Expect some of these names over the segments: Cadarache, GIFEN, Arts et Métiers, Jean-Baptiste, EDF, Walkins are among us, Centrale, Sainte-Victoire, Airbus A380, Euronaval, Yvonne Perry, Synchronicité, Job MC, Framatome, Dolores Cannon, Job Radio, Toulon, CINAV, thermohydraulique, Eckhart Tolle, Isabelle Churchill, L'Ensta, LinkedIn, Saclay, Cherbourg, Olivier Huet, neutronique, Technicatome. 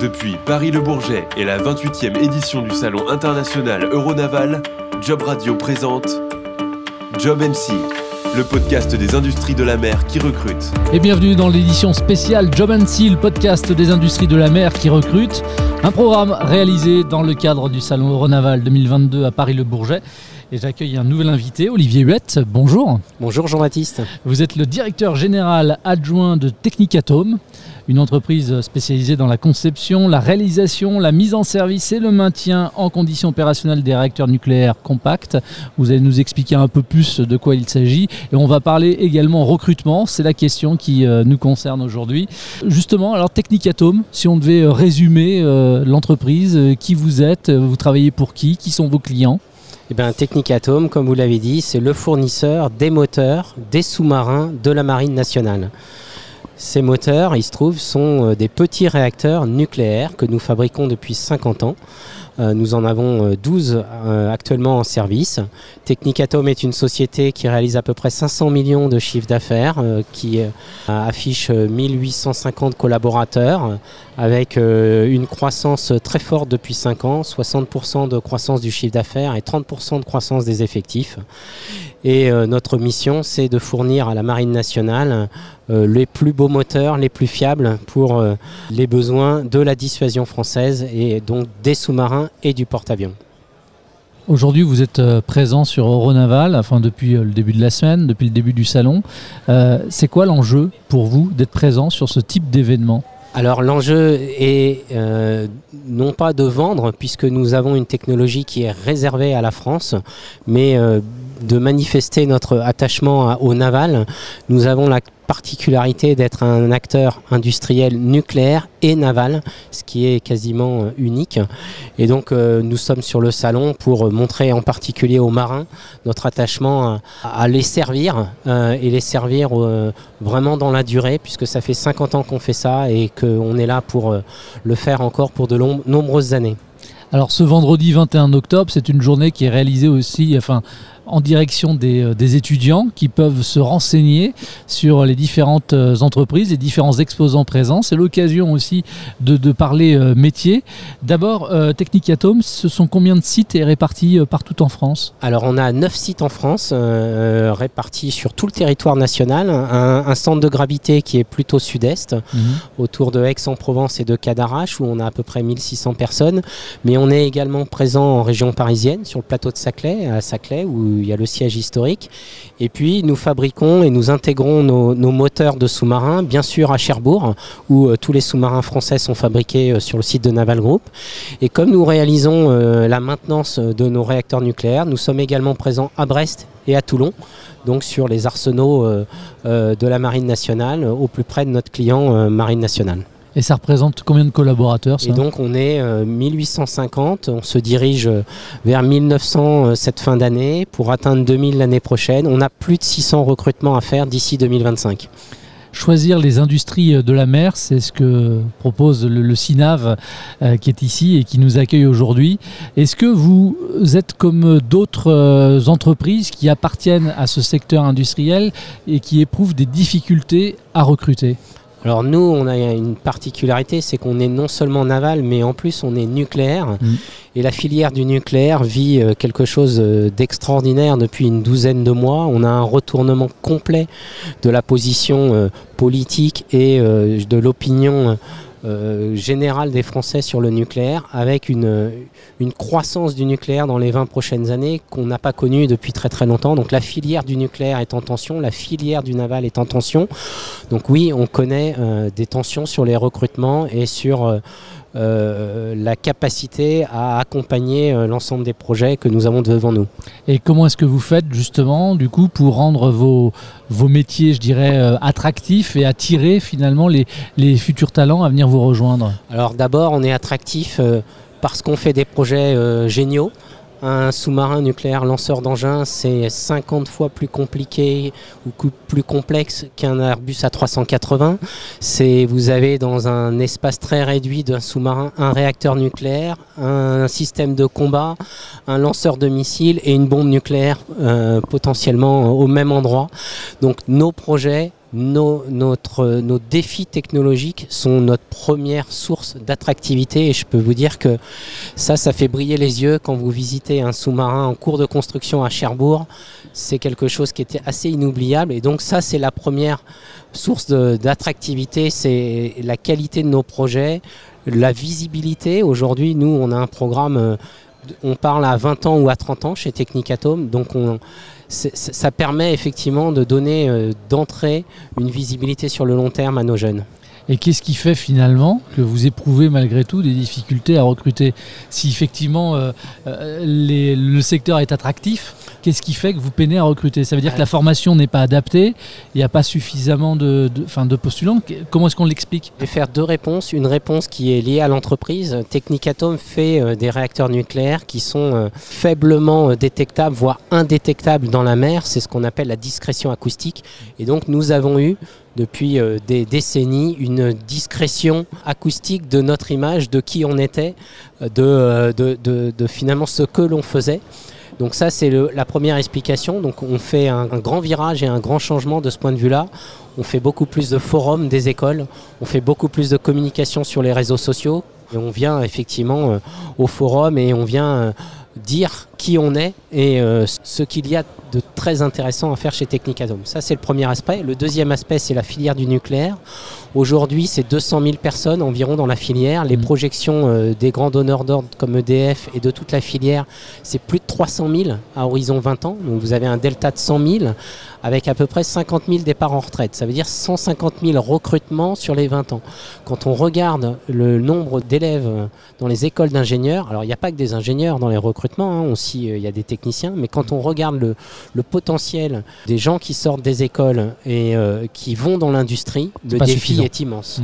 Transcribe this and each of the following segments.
Depuis Paris-Le Bourget et la 28e édition du Salon international Euronaval, Job Radio présente Job MC, le podcast des industries de la mer qui recrutent. Et bienvenue dans l'édition spéciale Job MC, le podcast des industries de la mer qui recrutent. Un programme réalisé dans le cadre du Salon Euronaval 2022 à Paris-Le Bourget. Et j'accueille un nouvel invité, Olivier Huet. Bonjour. Bonjour Jean-Baptiste. Vous êtes le directeur général adjoint de Technicatome, une entreprise spécialisée dans la conception, la réalisation, la mise en service et le maintien en condition opérationnelle des réacteurs nucléaires compacts. Vous allez nous expliquer un peu plus de quoi il s'agit. Et on va parler également recrutement. C'est la question qui nous concerne aujourd'hui. Justement, alors Technicatome, si on devait résumer l'entreprise, qui vous êtes, vous travaillez pour qui sont vos clients? Eh bien, Technicatome, comme vous l'avez dit, c'est le fournisseur des moteurs des sous-marins de la Marine nationale. Ces moteurs, il se trouve, sont des petits réacteurs nucléaires que nous fabriquons depuis 50 ans. Nous en avons 12 actuellement en service. Technicatome est une société qui réalise à peu près 500 millions de chiffres d'affaires, qui affiche 1850 collaborateurs, avec une croissance très forte depuis 5 ans, 60% de croissance du chiffre d'affaires et 30% de croissance des effectifs. Et notre mission, c'est de fournir à la Marine nationale les plus beaux moteurs, les plus fiables pour les besoins de la dissuasion française et donc des sous-marins et du porte-avions. Aujourd'hui, vous êtes présent sur Euronaval, enfin depuis le début de la semaine, depuis le début du salon. C'est quoi l'enjeu pour vous d'être présent sur ce type d'événement ? Alors l'enjeu est non pas de vendre, puisque nous avons une technologie qui est réservée à la France, mais de manifester notre attachement au naval. Nous avons la particularité d'être un acteur industriel nucléaire et naval, ce qui est quasiment unique. Et donc nous sommes sur le salon pour montrer en particulier aux marins notre attachement à les servir et les servir vraiment dans la durée, puisque ça fait 50 ans qu'on fait ça et qu'on est là pour le faire encore pour de nombreuses années. Alors ce vendredi 21 octobre, c'est une journée qui est réalisée aussi en direction des étudiants qui peuvent se renseigner sur les différentes entreprises, les différents exposants présents. C'est l'occasion aussi de parler métier. D'abord, Technicatome, ce sont combien de sites et répartis partout en France ? Alors on a 9 sites en France répartis sur tout le territoire national. Un centre de gravité qui est plutôt sud-est, autour de Aix-en-Provence et de Cadarache, où on a à peu près 1600 personnes. Mais on est également présent en région parisienne, sur le plateau de Saclay, à Saclay, où il y a le siège historique. Et puis, nous fabriquons et nous intégrons nos moteurs de sous-marins, bien sûr à Cherbourg, où tous les sous-marins français sont fabriqués sur le site de Naval Group. Et comme nous réalisons la maintenance de nos réacteurs nucléaires, nous sommes également présents à Brest et à Toulon, donc sur les arsenaux de la Marine nationale, au plus près de notre client Marine nationale. Et ça représente combien de collaborateurs, ça ? Et donc on est 1850, on se dirige vers 1900 cette fin d'année pour atteindre 2000 l'année prochaine. On a plus de 600 recrutements à faire d'ici 2025. Choisir les industries de la mer, c'est ce que propose le CINAV qui est ici et qui nous accueille aujourd'hui. Est-ce que vous êtes comme d'autres entreprises qui appartiennent à ce secteur industriel et qui éprouvent des difficultés à recruter ? Alors nous, on a une particularité, c'est qu'on est non seulement naval, mais en plus on est nucléaire. Et la filière du nucléaire vit quelque chose d'extraordinaire depuis une douzaine de mois. On a un retournement complet de la position politique et de l'opinion générale des Français sur le nucléaire, avec une croissance du nucléaire dans les 20 prochaines années qu'on n'a pas connue depuis très très longtemps. Donc la filière du nucléaire est en tension, la filière du naval est en tension. Donc oui, on connaît des tensions sur les recrutements et sur la capacité à accompagner l'ensemble des projets que nous avons devant nous. Et comment est-ce que vous faites justement du coup pour rendre vos métiers, je dirais, attractifs et attirer finalement les futurs talents à venir vous rejoindre ? Alors d'abord, on est attractif parce qu'on fait des projets géniaux. Un sous-marin nucléaire lanceur d'engins, c'est 50 fois plus compliqué ou plus complexe qu'un Airbus A380. Vous avez dans un espace très réduit d'un sous-marin un réacteur nucléaire, un système de combat, un lanceur de missiles et une bombe nucléaire potentiellement au même endroit. Donc nos projets nos défis technologiques sont notre première source d'attractivité, et je peux vous dire que ça fait briller les yeux quand vous visitez un sous-marin en cours de construction à Cherbourg. C'est quelque chose qui était assez inoubliable, et donc ça, c'est la première source d'attractivité, c'est la qualité de nos projets, la visibilité. Aujourd'hui, nous, on a un programme, on parle à 20 ans ou à 30 ans chez Technicatome, donc ça permet effectivement de donner d'entrée une visibilité sur le long terme à nos jeunes. Et qu'est-ce qui fait finalement que vous éprouvez malgré tout des difficultés à recruter? Si effectivement le secteur est attractif, qu'est-ce qui fait que vous peinez à recruter? Ça veut dire que la formation n'est pas adaptée, il n'y a pas suffisamment de postulants. Comment est-ce qu'on l'explique? Je vais faire deux réponses. Une réponse qui est liée à l'entreprise. Technicatome fait des réacteurs nucléaires qui sont faiblement détectables, voire indétectables dans la mer. C'est ce qu'on appelle la discrétion acoustique. Et donc nous avons eu depuis des décennies une discrétion acoustique de notre image, de qui on était, de finalement ce que l'on faisait. Donc ça, c'est la première explication. Donc on fait un grand virage et un grand changement de ce point de vue-là. On fait beaucoup plus de forums des écoles, on fait beaucoup plus de communication sur les réseaux sociaux. Et on vient effectivement au forum et on vient dire qui on est et ce qu'il y a de très intéressant à faire chez Technicatome. Ça, c'est le premier aspect. Le deuxième aspect, c'est la filière du nucléaire. Aujourd'hui, c'est 200 000 personnes environ dans la filière. Les projections des grands donneurs d'ordre comme EDF et de toute la filière, c'est plus de 300 000 à horizon 20 ans. Donc, vous avez un delta de 100 000 avec à peu près 50 000 départs en retraite. Ça veut dire 150 000 recrutements sur les 20 ans. Quand on regarde le nombre d'élèves dans les écoles d'ingénieurs, alors il n'y a pas que des ingénieurs dans les recrutements, hein, aussi il y a des techniciens, mais quand on regarde le potentiel des gens qui sortent des écoles et qui vont dans l'industrie, le défi est immense.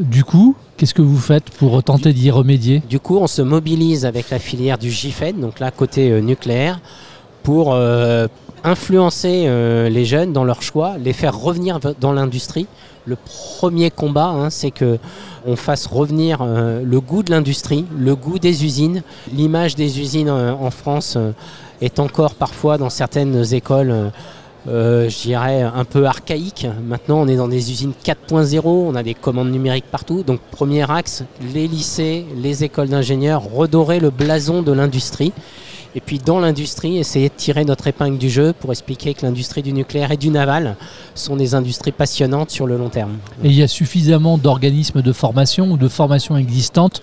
Du coup, qu'est-ce que vous faites pour tenter d'y remédier? Du coup, on se mobilise avec la filière du GIFEN, donc là côté nucléaire, pour influencer les jeunes dans leur choix, les faire revenir dans l'industrie. Le premier combat, c'est qu'on fasse revenir le goût de l'industrie, le goût des usines. L'image des usines en France est encore parfois dans certaines écoles, je dirais, un peu archaïque. Maintenant, on est dans des usines 4.0, on a des commandes numériques partout. Donc, premier axe, les lycées, les écoles d'ingénieurs, redorer le blason de l'industrie. Et puis dans l'industrie, essayer de tirer notre épingle du jeu pour expliquer que l'industrie du nucléaire et du naval sont des industries passionnantes sur le long terme. Et il y a suffisamment d'organismes de formation ou de formation existantes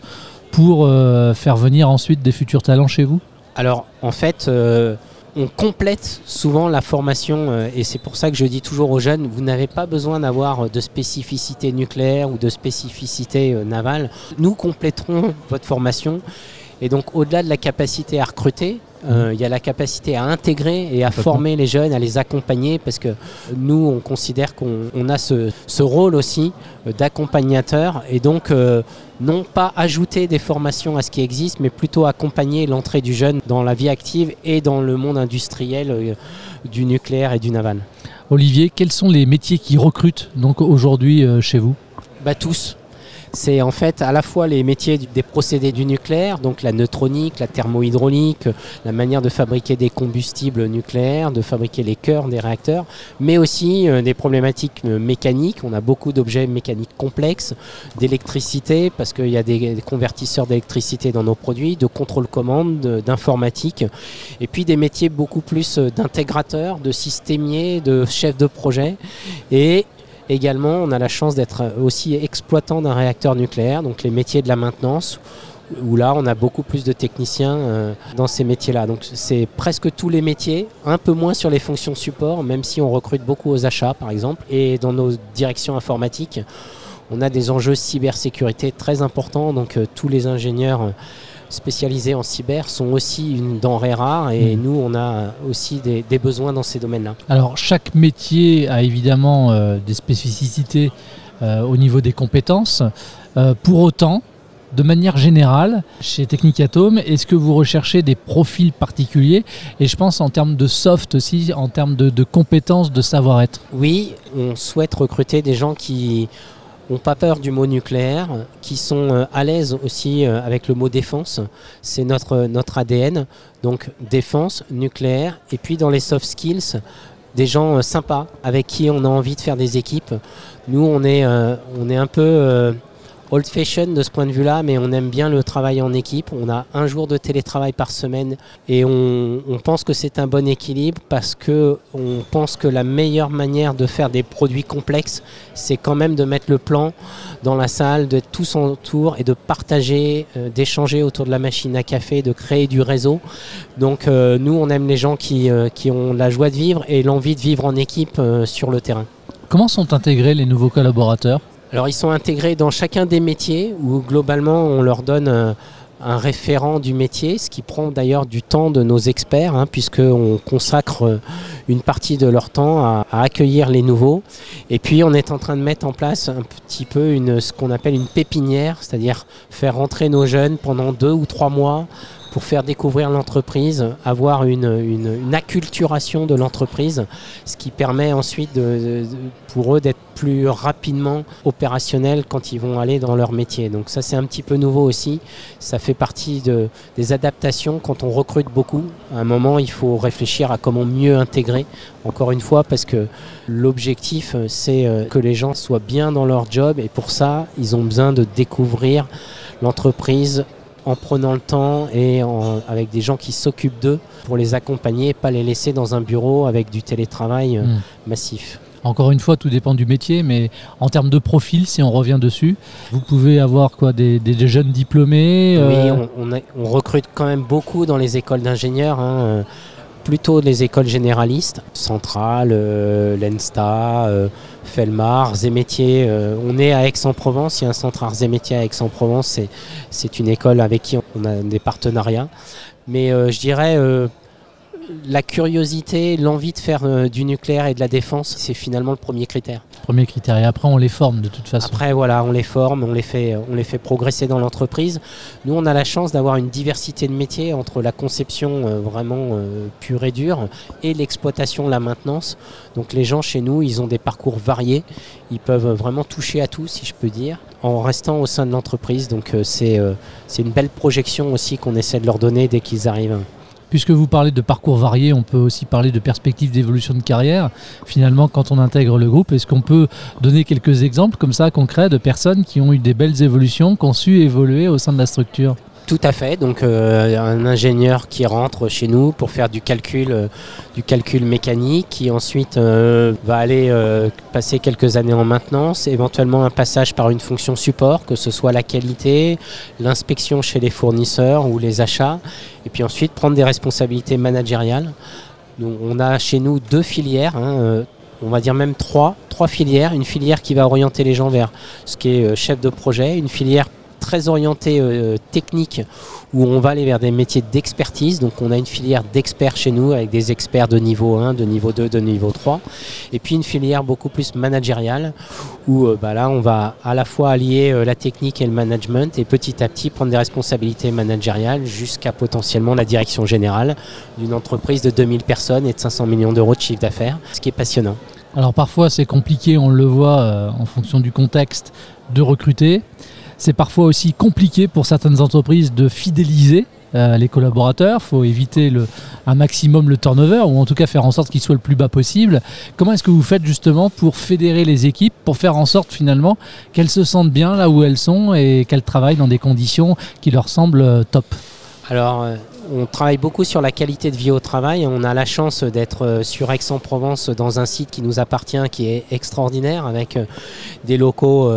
pour faire venir ensuite des futurs talents chez vous? Alors en fait, on complète souvent la formation et c'est pour ça que je dis toujours aux jeunes, vous n'avez pas besoin d'avoir de spécificité nucléaire ou de spécificité navale. Nous compléterons votre formation. Et donc au-delà de la capacité à recruter, il y a la capacité à intégrer et à former les jeunes, à les accompagner, parce que nous, on considère qu'on a ce rôle aussi d'accompagnateur, et donc non pas ajouter des formations à ce qui existe, mais plutôt accompagner l'entrée du jeune dans la vie active et dans le monde industriel du nucléaire et du naval. Olivier, quels sont les métiers qui recrutent donc aujourd'hui chez vous? Tous. C'est en fait à la fois les métiers des procédés du nucléaire, donc la neutronique, la thermohydraulique, la manière de fabriquer des combustibles nucléaires, de fabriquer les cœurs des réacteurs, mais aussi des problématiques mécaniques. On a beaucoup d'objets mécaniques complexes, d'électricité, parce qu'il y a des convertisseurs d'électricité dans nos produits, de contrôle-commande, d'informatique, et puis des métiers beaucoup plus d'intégrateurs, de systémiers, de chefs de projet. Et également, on a la chance d'être aussi exploitant d'un réacteur nucléaire, donc les métiers de la maintenance, où là, on a beaucoup plus de techniciens dans ces métiers-là. Donc, c'est presque tous les métiers, un peu moins sur les fonctions support, même si on recrute beaucoup aux achats, par exemple, et dans nos directions informatiques, on a des enjeux cybersécurité très importants, donc tous les ingénieurs spécialisés en cyber sont aussi une denrée rare, et nous on a aussi des besoins dans ces domaines-là. Alors chaque métier a évidemment des spécificités au niveau des compétences. Pour autant, de manière générale, chez Technicatome, est-ce que vous recherchez des profils particuliers? Et je pense en termes de soft aussi, en termes de compétences, de savoir-être. Oui, on souhaite recruter des gens qui n'ont pas peur du mot nucléaire, qui sont à l'aise aussi avec le mot défense. C'est notre ADN, donc défense, nucléaire, et puis dans les soft skills, des gens sympas avec qui on a envie de faire des équipes. Nous, on est un peu old-fashioned de ce point de vue-là, mais on aime bien le travail en équipe. On a un jour de télétravail par semaine et on pense que c'est un bon équilibre parce qu'on pense que la meilleure manière de faire des produits complexes, c'est quand même de mettre le plan dans la salle, d'être tous autour et de partager, d'échanger autour de la machine à café, de créer du réseau. Donc nous, on aime les gens qui ont la joie de vivre et l'envie de vivre en équipe sur le terrain. Comment sont intégrés les nouveaux collaborateurs ? Alors ils sont intégrés dans chacun des métiers où globalement on leur donne un référent du métier, ce qui prend d'ailleurs du temps de nos experts puisqu'on consacre une partie de leur temps à accueillir les nouveaux. Et puis on est en train de mettre en place un petit peu ce qu'on appelle une pépinière, c'est-à-dire faire rentrer nos jeunes pendant 2 ou 3 mois pour faire découvrir l'entreprise, avoir une acculturation de l'entreprise, ce qui permet ensuite pour eux d'être plus rapidement opérationnels quand ils vont aller dans leur métier. Donc ça, c'est un petit peu nouveau aussi. Ça fait partie des adaptations. Quand on recrute beaucoup, à un moment, il faut réfléchir à comment mieux intégrer, encore une fois, parce que l'objectif, c'est que les gens soient bien dans leur job. Et pour ça, ils ont besoin de découvrir l'entreprise en prenant le temps et avec des gens qui s'occupent d'eux pour les accompagner et pas les laisser dans un bureau avec du télétravail massif. Encore une fois, tout dépend du métier, mais en termes de profil, si on revient dessus, vous pouvez avoir quoi, des jeunes diplômés Oui, on recrute quand même beaucoup dans les écoles d'ingénieurs, plutôt les écoles généralistes, Centrale, L'Ensta, Felmar, Arts et Métiers. On est à Aix-en-Provence, il y a un centre Arts et Métiers à Aix-en-Provence, c'est une école avec qui on a des partenariats. Mais je dirais, la curiosité, l'envie de faire du nucléaire et de la défense, c'est finalement le premier critère. Et après on les forme de toute façon. Après voilà, on les forme, on les fait progresser dans l'entreprise. Nous on a la chance d'avoir une diversité de métiers entre la conception vraiment pure et dure et l'exploitation, la maintenance. Donc les gens chez nous, ils ont des parcours variés, ils peuvent vraiment toucher à tout si je peux dire, en restant au sein de l'entreprise. Donc c'est une belle projection aussi qu'on essaie de leur donner dès qu'ils arrivent. Puisque vous parlez de parcours variés, on peut aussi parler de perspectives d'évolution de carrière. Finalement, quand on intègre le groupe, est-ce qu'on peut donner quelques exemples comme ça, concrets, de personnes qui ont eu des belles évolutions, qui ont su évoluer au sein de la structure ? Tout à fait. Donc un ingénieur qui rentre chez nous pour faire du calcul mécanique, qui ensuite va aller passer quelques années en maintenance, éventuellement un passage par une fonction support, que ce soit la qualité, l'inspection chez les fournisseurs ou les achats, et puis ensuite prendre des responsabilités managériales. Donc, on a chez nous 2 filières. On va dire même 3 filières. Une filière qui va orienter les gens vers ce qui est chef de projet, une filière très orienté technique où on va aller vers des métiers d'expertise. Donc on a une filière d'experts chez nous avec des experts de niveau 1, de niveau 2, de niveau 3. Et puis une filière beaucoup plus managériale où là on va à la fois allier la technique et le management et petit à petit prendre des responsabilités managériales jusqu'à potentiellement la direction générale d'une entreprise de 2000 personnes et de 500 millions d'euros de chiffre d'affaires, ce qui est passionnant. Alors parfois c'est compliqué, on le voit en fonction du contexte, de recruter. C'est parfois aussi compliqué pour certaines entreprises de fidéliser les collaborateurs. Il faut éviter un maximum le turnover ou en tout cas faire en sorte qu'il soit le plus bas possible. Comment est-ce que vous faites justement pour fédérer les équipes, pour faire en sorte finalement qu'elles se sentent bien là où elles sont et qu'elles travaillent dans des conditions qui leur semblent top ? Alors, on travaille beaucoup sur la qualité de vie au travail. On a la chance d'être sur Aix-en-Provence dans un site qui nous appartient, qui est extraordinaire, avec des locaux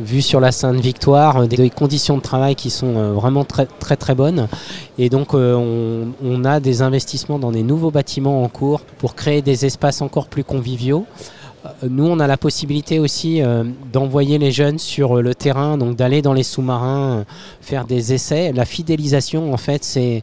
vus sur la Sainte-Victoire, des conditions de travail qui sont vraiment très très, très bonnes. Et donc on a des investissements dans des nouveaux bâtiments en cours pour créer des espaces encore plus conviviaux. Nous, on a la possibilité aussi d'envoyer les jeunes sur le terrain, donc d'aller dans les sous-marins, faire des essais. La fidélisation, en fait, c'est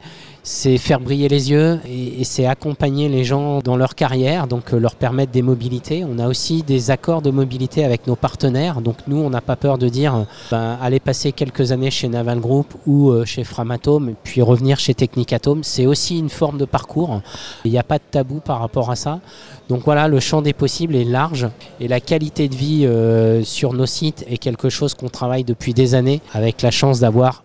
faire briller les yeux et c'est accompagner les gens dans leur carrière, donc leur permettre des mobilités. On a aussi des accords de mobilité avec nos partenaires. Donc nous, on n'a pas peur de dire aller passer quelques années chez Naval Group ou chez Framatome, puis revenir chez Technicatome. C'est aussi une forme de parcours. Il n'y a pas de tabou par rapport à ça. Donc voilà, le champ des possibles est large et la qualité de vie sur nos sites est quelque chose qu'on travaille depuis des années avec la chance d'avoir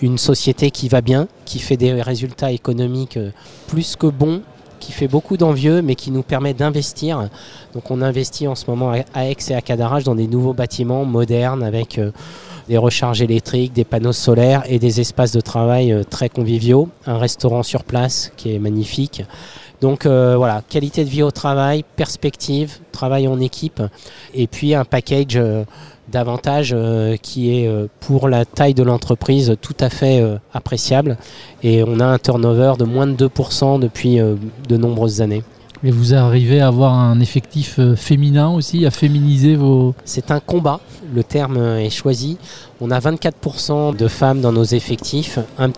une société qui va bien, qui fait des résultats économiques plus que bons qui fait beaucoup d'envieux, mais qui nous permet d'investir. Donc on investit en ce moment à Aix et à Cadarache dans des nouveaux bâtiments modernes avec des recharges électriques, des panneaux solaires et des espaces de travail très conviviaux. Un restaurant sur place qui est magnifique. Donc voilà, qualité de vie au travail, perspective, travail en équipe et puis un package d'avantages qui est pour la taille de l'entreprise tout à fait appréciable. Et on a un turnover de moins de 2% depuis de nombreuses années. Et vous arrivez à avoir un effectif féminin aussi, à féminiser vos... C'est un combat, le terme est choisi. On a 24% de femmes dans nos effectifs, un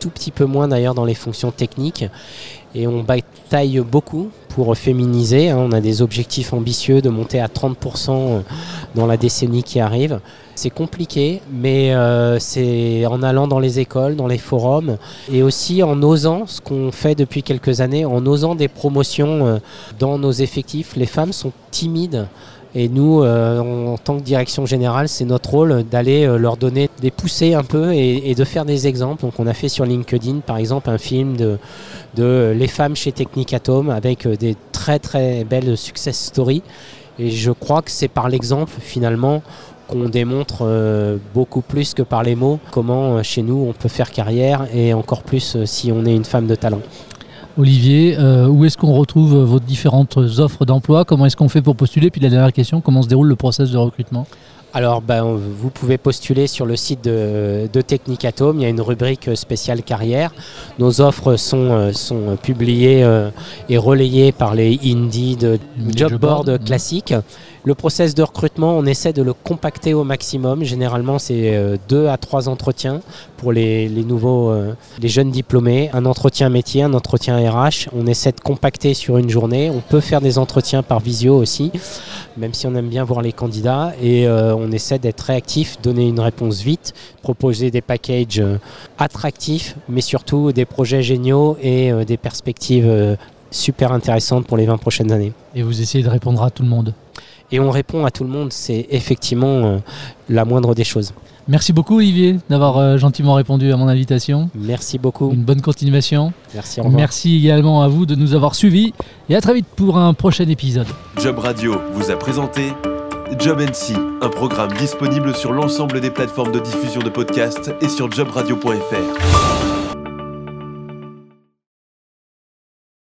tout petit peu moins d'ailleurs dans les fonctions techniques. Et on bataille beaucoup pour féminiser. On a des objectifs ambitieux de monter à 30% dans la décennie qui arrive. C'est compliqué, mais c'est en allant dans les écoles, dans les forums, et aussi en osant ce qu'on fait depuis quelques années, en osant des promotions dans nos effectifs. Les femmes sont timides. Et nous, en tant que direction générale, c'est notre rôle d'aller leur donner des poussées un peu et de faire des exemples. Donc on a fait sur LinkedIn, par exemple, un film de Les femmes chez Technicatome avec des très très belles success stories. Et je crois que c'est par l'exemple, finalement, qu'on démontre beaucoup plus que par les mots comment, chez nous, on peut faire carrière et encore plus si on est une femme de talent. Olivier, où est-ce qu'on retrouve vos différentes offres d'emploi ? Comment est-ce qu'on fait pour postuler ? Puis la dernière question, comment se déroule le process de recrutement ? Alors, vous pouvez postuler sur le site de Technicatome. Il y a une rubrique spéciale carrière. Nos offres sont publiées et relayées par les indies de job board classiques. Le process de recrutement, on essaie de le compacter au maximum. Généralement, c'est 2 à 3 entretiens pour les jeunes diplômés. Un entretien métier, un entretien RH. On essaie de compacter sur une journée. On peut faire des entretiens par visio aussi, même si on aime bien voir les candidats. Et on essaie d'être réactif, donner une réponse vite, proposer des packages attractifs, mais surtout des projets géniaux et des perspectives super intéressantes pour les 20 prochaines années. Et vous essayez de répondre à tout le monde ? Et on répond à tout le monde, c'est effectivement la moindre des choses. Merci beaucoup Olivier d'avoir gentiment répondu à mon invitation. Merci beaucoup. Une bonne continuation. Merci, au revoir. Merci également à vous de nous avoir suivis et à très vite pour un prochain épisode. Job Radio vous a présenté Job MC, un programme disponible sur l'ensemble des plateformes de diffusion de podcasts et sur jobradio.fr.